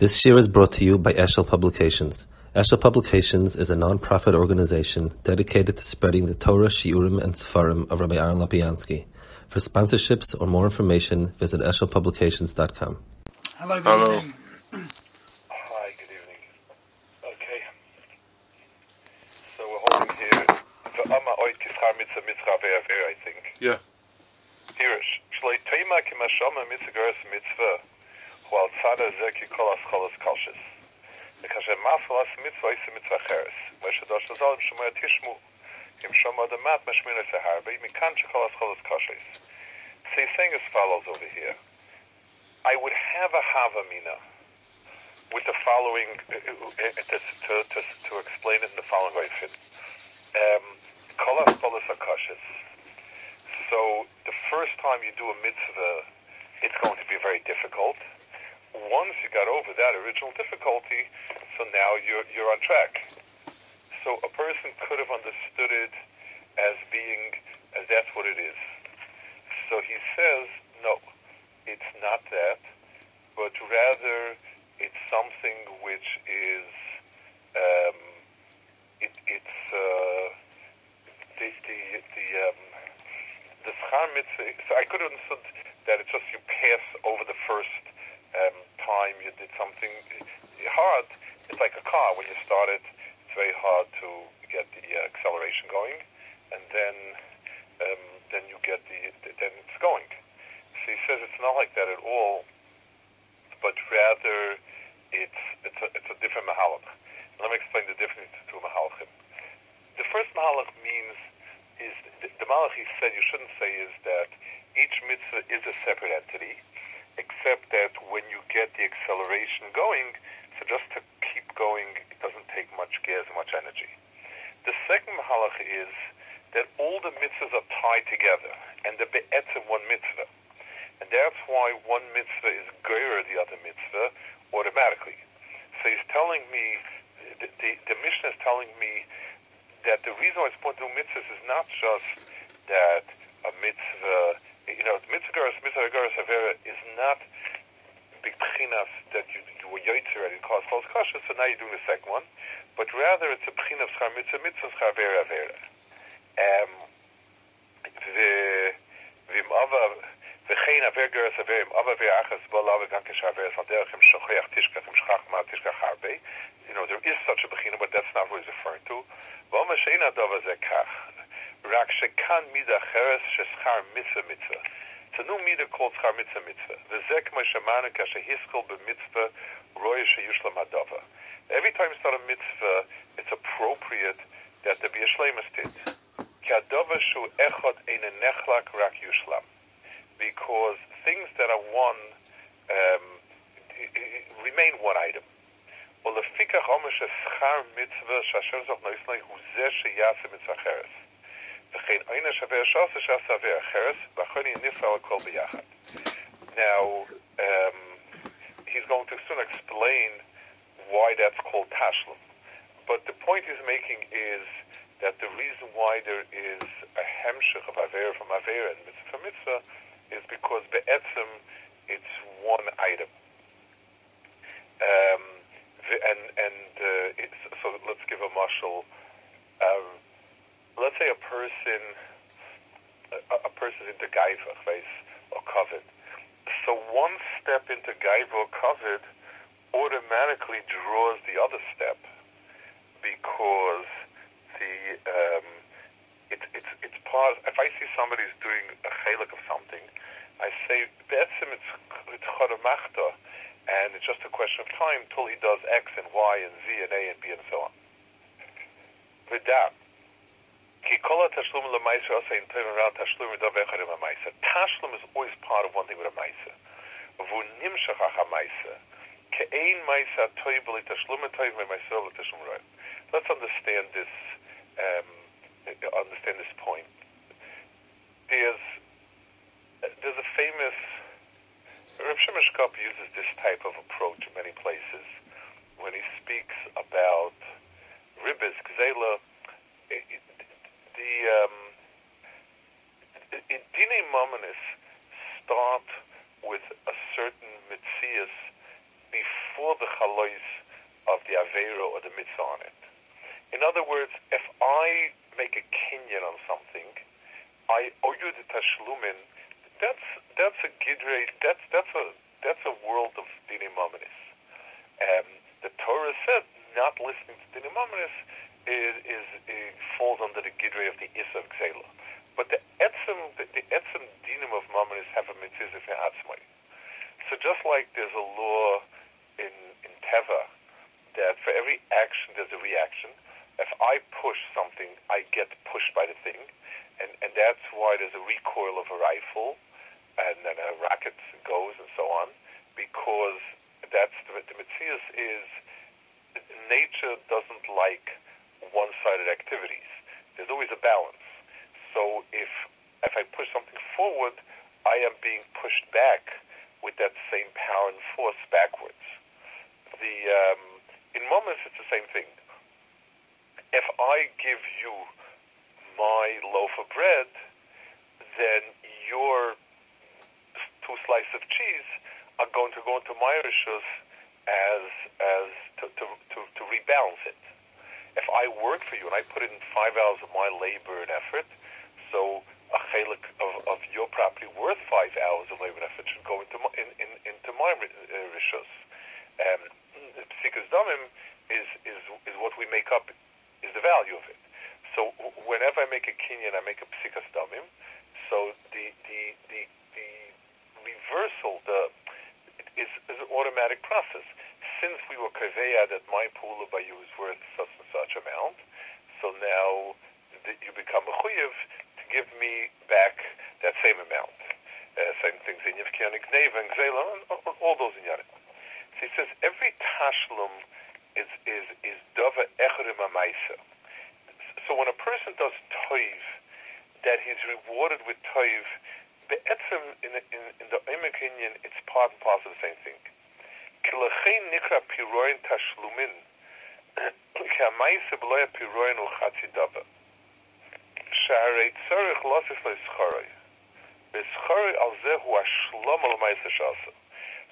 This year is brought to you by Eshel Publications. Eshel Publications is a non-profit organization dedicated to spreading the Torah, Shiurim, and Sefarim of Rabbi Aaron Lapiansky. For sponsorships or more information, visit eshelpublications.com. Hello. Hello. Hi, good evening. Okay. So we're holding here. I think. Yeah. So he's saying as follows over here. I would have a havamina with the following to explain it in the following way. So the first time you do a mitzvah, it's going to be very difficult. Once you got over that original difficulty, so now you're on track. So a person could have understood it as being, as that's what it is. So he says, no, it's not that, but rather it's something which is, the schar mitzvah. So I could have understood that it's just you pass over the first time you did something hard. It's like a car. When you start it, it's very hard to get the acceleration going, and then you get then it's going. So he says it's not like that at all, but rather it's a different mahalach. Let me explain the difference to mahalachim. The first mahalach means is the mahalach he said you shouldn't say is that each mitzvah is a separate entity, except that when you get the acceleration going, so just to keep going, it doesn't take much gas, much energy. The second mahalach is that all the mitzvahs are tied together, and they're be'etzem one mitzvah. And that's why one mitzvah is greater than the other mitzvah automatically. So he's telling me, the Mishna is telling me that the reason why it's important to do mitzvahs is not just that a mitzvah, you know, mitzvah garas avera is not b'chinas that you were yoytzer and it caused false kashrus, so now you're doing the second one, but rather it's a b'chinas schar mitzvah schar avera avera. You know, there is such a bechina, but that's not what he's referring to. It's a new midah called schar mitzvah mitzvah. Every time you start a mitzvah, it's appropriate that there be a shleimus tit. Because things that are one remain one item. Now, he's going to soon explain why that's called tashlum. But the point he's making is that the reason why there is a hemshech of Avera from Avera and Mitzvah from Mitzvah is because be'etzem it's one item. So let's give a mashal. Let's say a person into gaiva or kavod. So one step into gaiva or kavod automatically draws the other step because it's part. If I see somebody's doing a chelik of something, I say be'etzem it's chodamachta, and it's just a question of time till he does X and Y and Z and A and B and so on. V'da ki kol tashlum lema'aser also in turn around tashlum idav echad ma'aser. Tashlum is always part of one thing with a ma'aser. V'u nimshach ha'ma'aser ke'ein ma'aser toiv li tashlum toiv me'ma'aser li tashlum roiv. Let's understand this. Understand this point. There's a famous Reb Shimon Shkop uses this type of approach in many places when he speaks about ribbis gzela. The dinei mamanis start with a certain mitzias before the halos of the Aveira or the mitzvah on it. In other words, if I make a kinyan on something, I owe you the tashlumin. That's a gidrei. That's a world of dinim omenis. The Torah says not listening to dinim omenis is falls under the gidrei of the issa of gzela. But the etzem dinim of omenis have a mitzvah for atzmai. So just like there's a law in teva that for every action there's a reaction. If I push something, I get pushed by the thing. And that's why there's a recoil of a rifle, and then a rocket goes and so on, because that's the Metzius is nature doesn't like one-sided activities. There's always a balance. So if I push something forward, I am being pushed back with that same power and force backwards. In moments, it's the same thing. If I give you my loaf of bread, then your two slices of cheese are going to go into my rishus as to rebalance it. If I work for you and I put in 5 hours of my labor and effort, so a chelik of your property worth 5 hours of labor and effort should go into my rishus. Psikas damim is what we make up is the value of it. So whenever I make a kinyan, I make a psikas damim. So the reversal is an automatic process. Since we were kaveya that my pula by you is worth such and such amount, so now you become a chuyev to give me back that same amount. Same things in Yevkian, Gneva, and Gzela, and all those in Yanim. So he says every tashlum is dava echrim amaisa. So when a person does toiv, that he's rewarded with toiv, in the Imaginian, it's part and parcel of the same thing.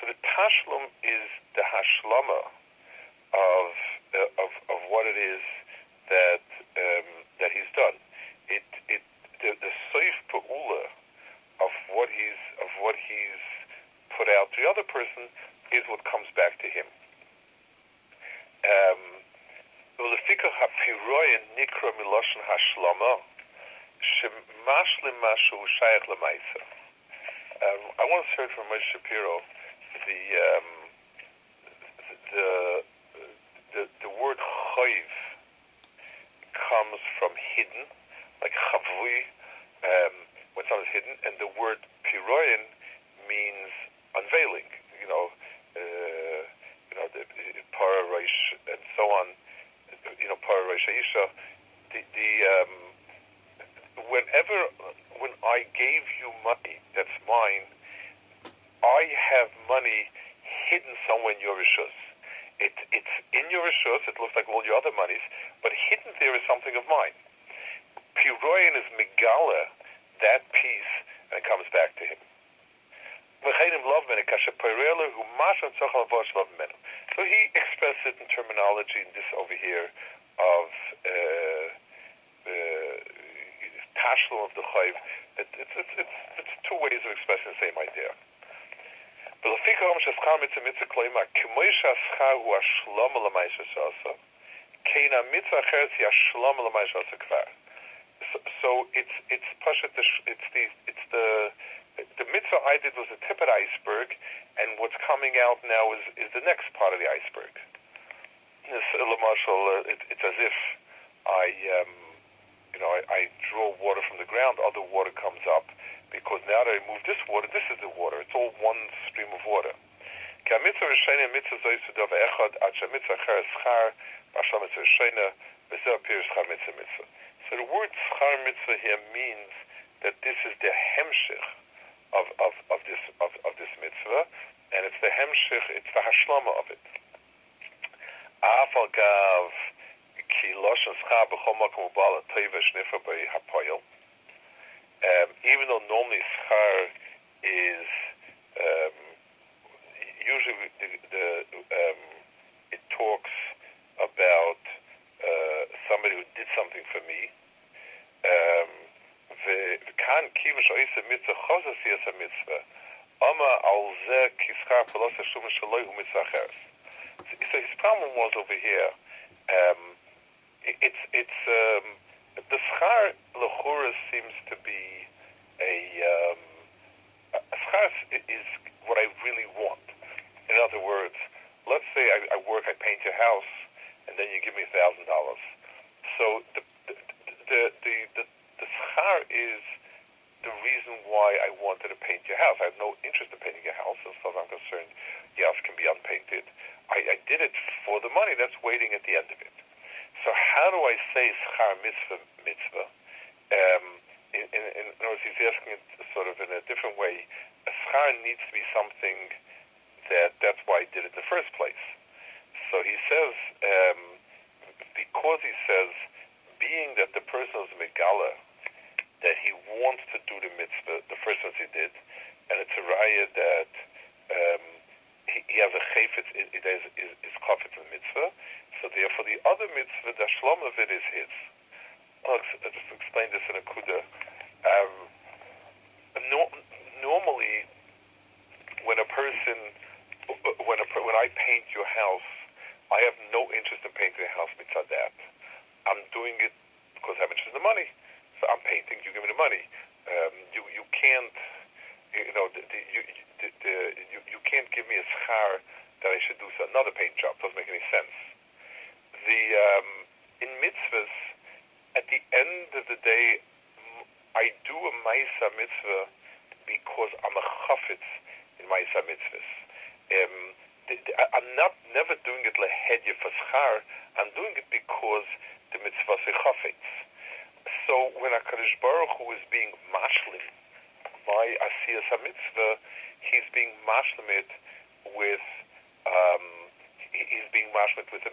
So the tashlum is the hashlama of what it is that he's done. The soif pe'ula of what he's put out to the other person is what comes back to him. L'fikach hapiroyin nikra miloshen hashlama shemash lemashu shayach lemaisa. I once heard from Moshe Shapiro the word choiv comes from hidden, like chavui, when something is hidden, and the word piroyin means unveiling, the para rosh and so on, para rosh haisha. When I gave you money, that's mine, I have money hidden somewhere in your rishus. It's in your rishus, it looks like all your other monies, but hidden there is something of mine. Piroyin is megala, that piece, and it comes back to him. So he expressed it in terminology, in this over here, of tashlum of the chayv. It's two ways of expressing the same idea. So it's the mitzvah I did was the tip of the iceberg, and what's coming out now is the next part of the iceberg. It's as if I draw water from the ground, other water comes up. Because now that I move this water, this is the water. It's all one stream of water. So the word schar mitzvah here means that this is the hemshich of this mitzvah, and it's the hemshich, it's the hashlama of it. Even though normally schar is usually doing for me. וכאן כיוון שעושה מצווה חוזס יעשה מצווה. Ama al zeh kischar pelosa shum shaloi u'mitzacheres. So his problem was over here. The schar lechura seems to be a schar is what I really want. In other words, let's say I work, I paint your house, and then you give me $1,000. So the schar is the reason why I wanted to paint your house. I have no interest in painting your house. As far as I'm concerned, your house can be unpainted. I did it for the money that's waiting at the end of it. So how do I say schar mitzvah? In other words, he's asking it sort of in a different way. A schar needs to be something that's why I did it in the first place. So he says, because he says, being that the person is megala, that he wants to do the mitzvah, the first ones he did, and it's a raya that he has a chayfetz, is chafetz in the mitzvah, so therefore the other mitzvah, the shlom of it is his. I'll just explain this in a kudah. Normally, when I paint your house, I have no interest in painting the house mitzvah that. I'm doing it because I have interest in the money. I'm painting, you give me the money. You can't, you know, you can't give me a schar that I should do another paint job. Doesn't make any sense. In mitzvahs, at the end of the day, I do a ma'isa mitzvah because I'm a chafetz in ma'isa mitzvahs. I'm never doing it lehedya for schar. I'm doing it because the mitzvah is chafetz. So when HaKadosh Baruch Hu is being mashlim by asiyas ha-mitzvah, he's being mashlim it with the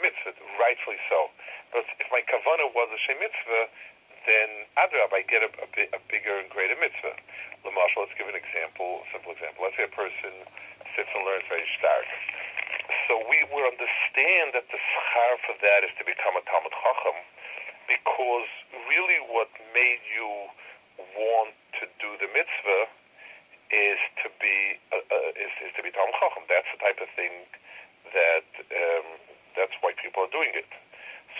mitzvah, rightfully so. But if my kavanah was a she-mitzvah, then adrab, I get a bigger and greater mitzvah. L'mashal, let's give an example, a simple example. Let's say a person sits and learns very stark. So we would understand that the schar for that is to become a Talmud Chacham, because really what made you want to do the mitzvah is to be Talmid Chacham. That's the type of thing that's why people are doing it.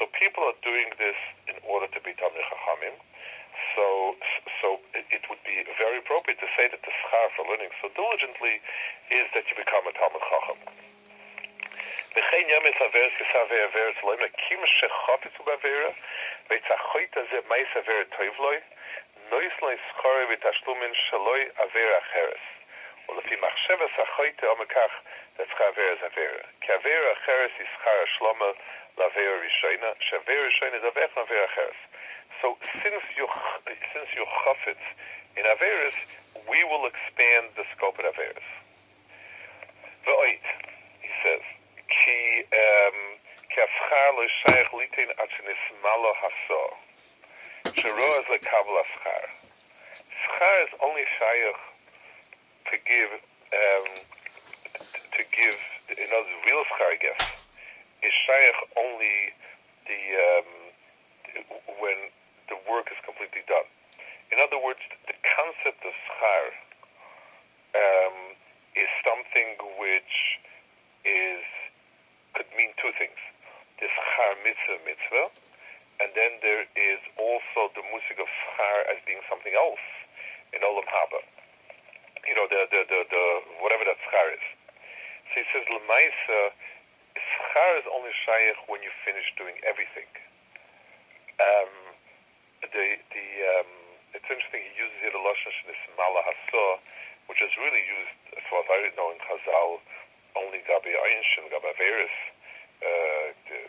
So people are doing this in order to be Talmid Chachamim. So it would be very appropriate to say that the schar for learning so diligently is that you become a Talmid Chacham. So since you're chafetz in averis, we will expand the scope of averis. V'oit, he says, ki aschar lo shayach litin ad shenisma lo haso. Shero is lekabel aschar. Schar is only shayach to give. You know, the real schar, I guess, is shayach only when the work is completely done. In other words, the concept of schar is something which could mean two things. There's schar mitzvah, and then there is also the musig of schar as being something else in Olam Haba. You know, the whatever that schar is. So he says, l'maisa, schar is only shayach when you finish doing everything. It's interesting, he uses here the lashon sh'nismala haso, which is really used, as far as I know, in Chazal, only Gabi Einshin, Gabi Averis,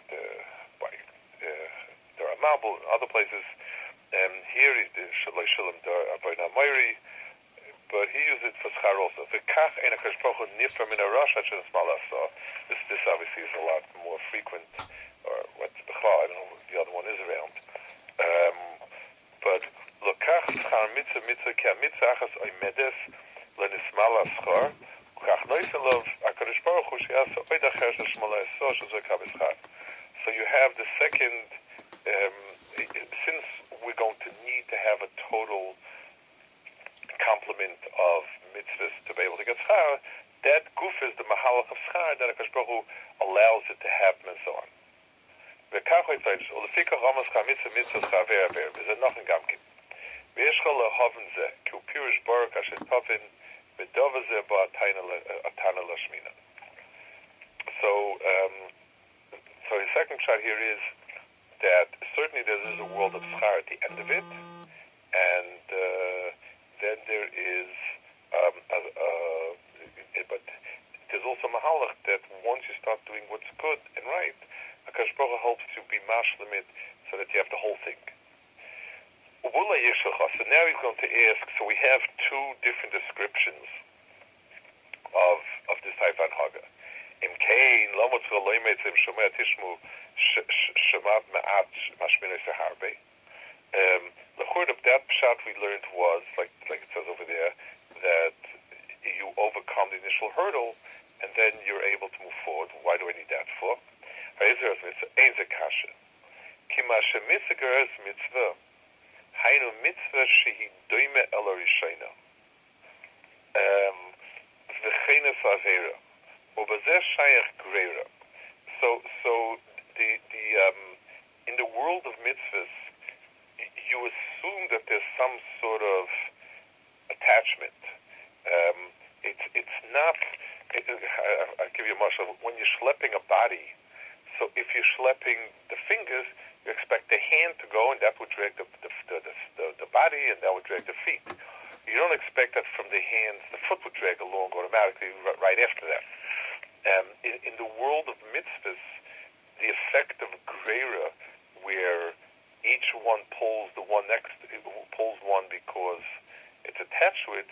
the Ramabul, and other places. Here is the Shalai Shalom, the Abayna Moiri, but he used it for Schar also. This obviously is a lot more frequent, or what the Chal, I don't know what the other one is around. But Lokach Schar Mitzah Mitzah Kia Mitzah Achas Oimedes Lenismala Schar. So you have the second since we're going to need to have a total complement of mitzvahs to be able to get schar, that goof is the mahalach of schar that HaKadosh Baruch Hu allows it to happen and so on. There's nothing gamkin. So his second shot here is that certainly there is a world of schar at the end of it, and then there is but there's also mahalach that once you start doing what's good and right, HaKadosh Baruch Hu helps you be mashlim it so that you have the whole thing. So now he's going to ask, so we have two different descriptions of this type of haga. The word of that pshat we learned was, like it says over there, that you overcome the initial hurdle and then you're able to move forward. Why do I need that for? So in the world of mitzvahs, you assume that there's some sort of attachment. It's not. I'll give you a marshal. When you're schlepping a body, so if you're schlepping the fingers, you expect the hand to go, and that would drag the body, and that would drag the feet. You don't expect that from the hands, the foot would drag along automatically right after that. In the world of mitzvahs, the effect of greira, where each one pulls one because it's attached to it,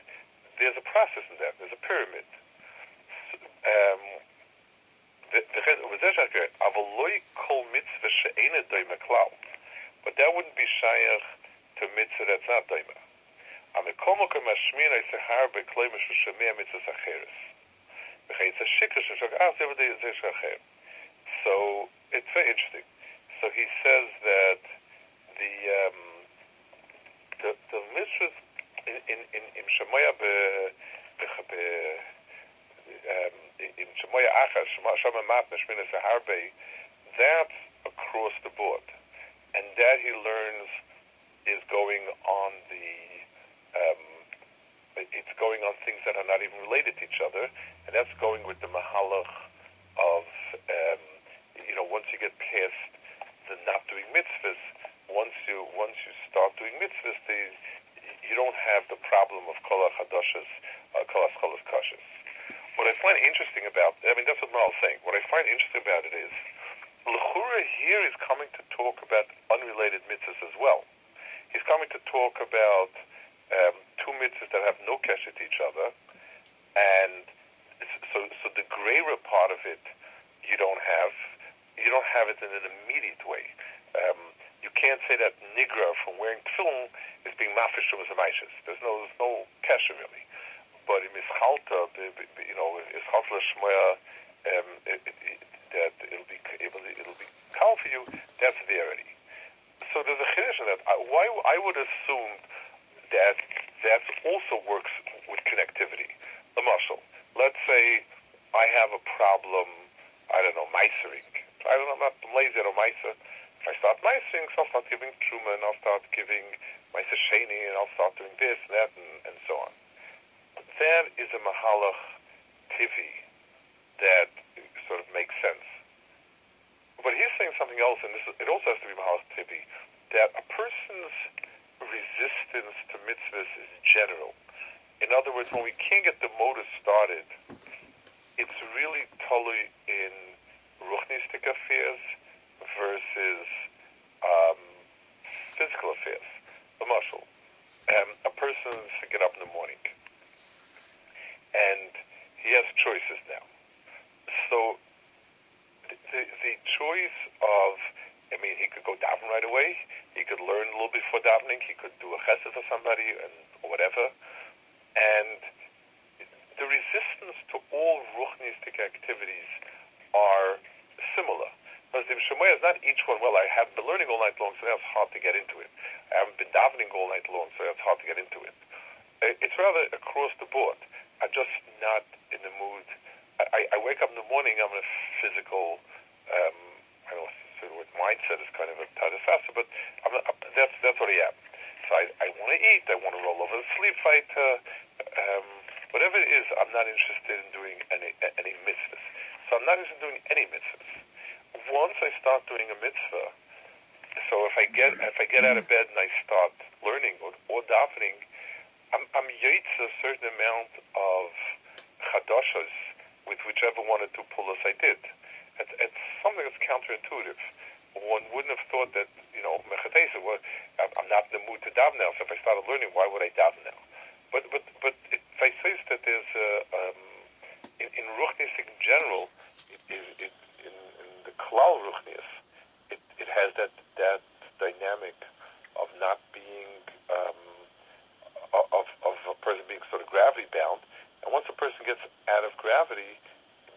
there's a process in that. There's a pyramid. But that wouldn't be shayach to mitzvah that's not doimah. So it's very interesting. So he says that the mitzvahs in Shemoya that's across the board, and that he learns is going on the it's going on things that are not even related to each other, and that's going with the mahalach of once you get past the not doing mitzvahs, once you start doing mitzvahs, you don't have the problem of kol hachadoshes, kol hacholos kashas. What I find interesting about, that's what Mal's saying. What I find interesting about it is, l'chura here is coming to talk about unrelated mitzvahs as well. He's coming to talk about two mitzvahs that have no kasher to each other, and so the greater part of it you don't have it in an immediate way. You can't say that nigra from wearing tefillin is being mafish from his amaishas. There's no kasher really. But in Mischalta, Ischalta Lashmoya, that it'll be calm for you. That's there already. So there's a chiddush in that. Why I would assume that also works with connectivity. The marshal. Let's say I have a problem. I don't know, meisering. I'm not lazy or meiser. If I start meisering, so I'll start giving truma, and I'll start giving meiser sheni, and I'll start doing this, that, and so on. That is a mahalach tivi that sort of makes sense. But he's saying something else, and it also has to be mahalach tivi, that a person's resistance to mitzvahs is general. In other words, when we can't get the motor started, it's really totally in ruchnistic affairs versus physical affairs, the muscle. A person has to get up in the morning. And he has choices now. So the choice of, he could go daven right away. He could learn a little bit before davening. He could do a chesed for somebody or whatever. And the resistance to all ruchnistic activities are similar. Because the Shemoyah is not each one, well, I have been learning all night long, so now it's hard to get into it. I haven't been davening all night long, so now it's hard to get into it. It's rather across the board. I'm just not in the mood. I wake up in the morning, I'm in a physical, I don't know sort of what mindset is kind of a tighter faster, but I'm not, that's what I am. So I want to eat, I want to roll over and sleep, fight, whatever it is, I'm not interested in doing any mitzvahs. So I'm not interested in doing any mitzvahs. Once I start doing a mitzvah, so if I get out of bed and I start learning or davening, I'm yates a certain amount of chadoshas with whichever one or two pulas I did. It's something that's counterintuitive. One wouldn't have thought that, mechatesa, well, I'm not in the mood to daven now, so if I started learning, why would I daven now? But it says that there's, in ruchnis in general, in the klal ruchnis, it has that dynamic of not being, of a person being sort of gravity bound, and once a person gets out of gravity,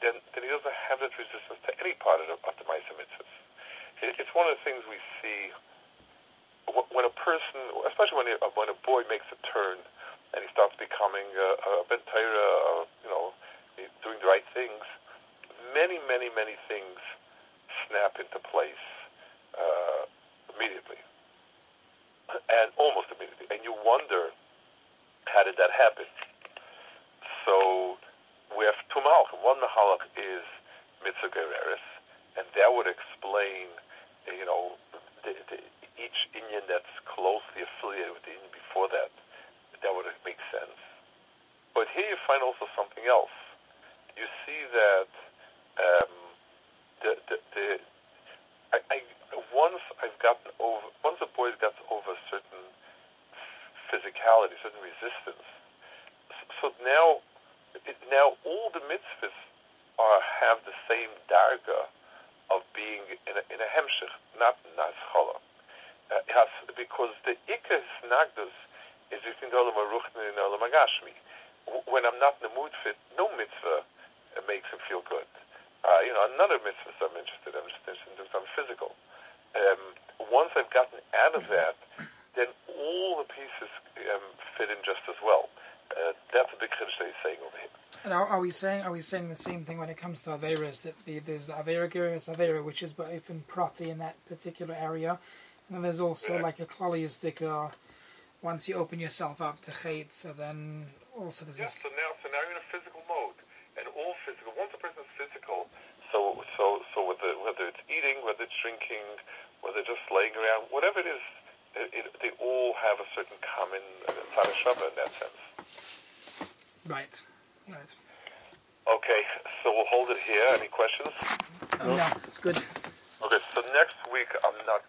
then he doesn't have that resistance to any part of the Ma'aser Mitzvahs. It's one of the things we see when a person, especially when a boy makes a turn and he starts becoming a ben Torah, doing the right things. Many, many, many things snap into place immediately, and almost immediately, and you wonder how did that happen. So we have two mahalach. One mahalach is mitzvah gereris, and that would explain. Each inyan that's closely affiliated with the inyan before that would make sense. But here you find also something else. You see that once a boy gets over a certain physicality, certain resistance, so now all the mitzvahs have the same darga of being in a hemshech, not naschala. Because the ikkas nagdas is between the olam haruchni and the olam hagashmi. When I'm not in the mood for it, no mitzvah makes it feel good. Another mitzvah I'm interested in doing something physical. Once I've gotten out of that, then all the pieces fit in just as well. That's a big chiddush that he's saying over here. And are we saying the same thing when it comes to Averas, that there's the Avera Geras Avera, which is but if in Prati in that particular area, and then there's also like a Klaliistic, once you open yourself up to Chait, so then also there's this... So now you're in a physical mode, and all physical, once a person's physical, so whether it's eating, whether it's drinking, whether just laying around, whatever it is, they all have a certain common Tzara Shava in that sense. Right. Right. Okay, so we'll hold it here. Any questions? No, it's good. Okay, so next week I'm not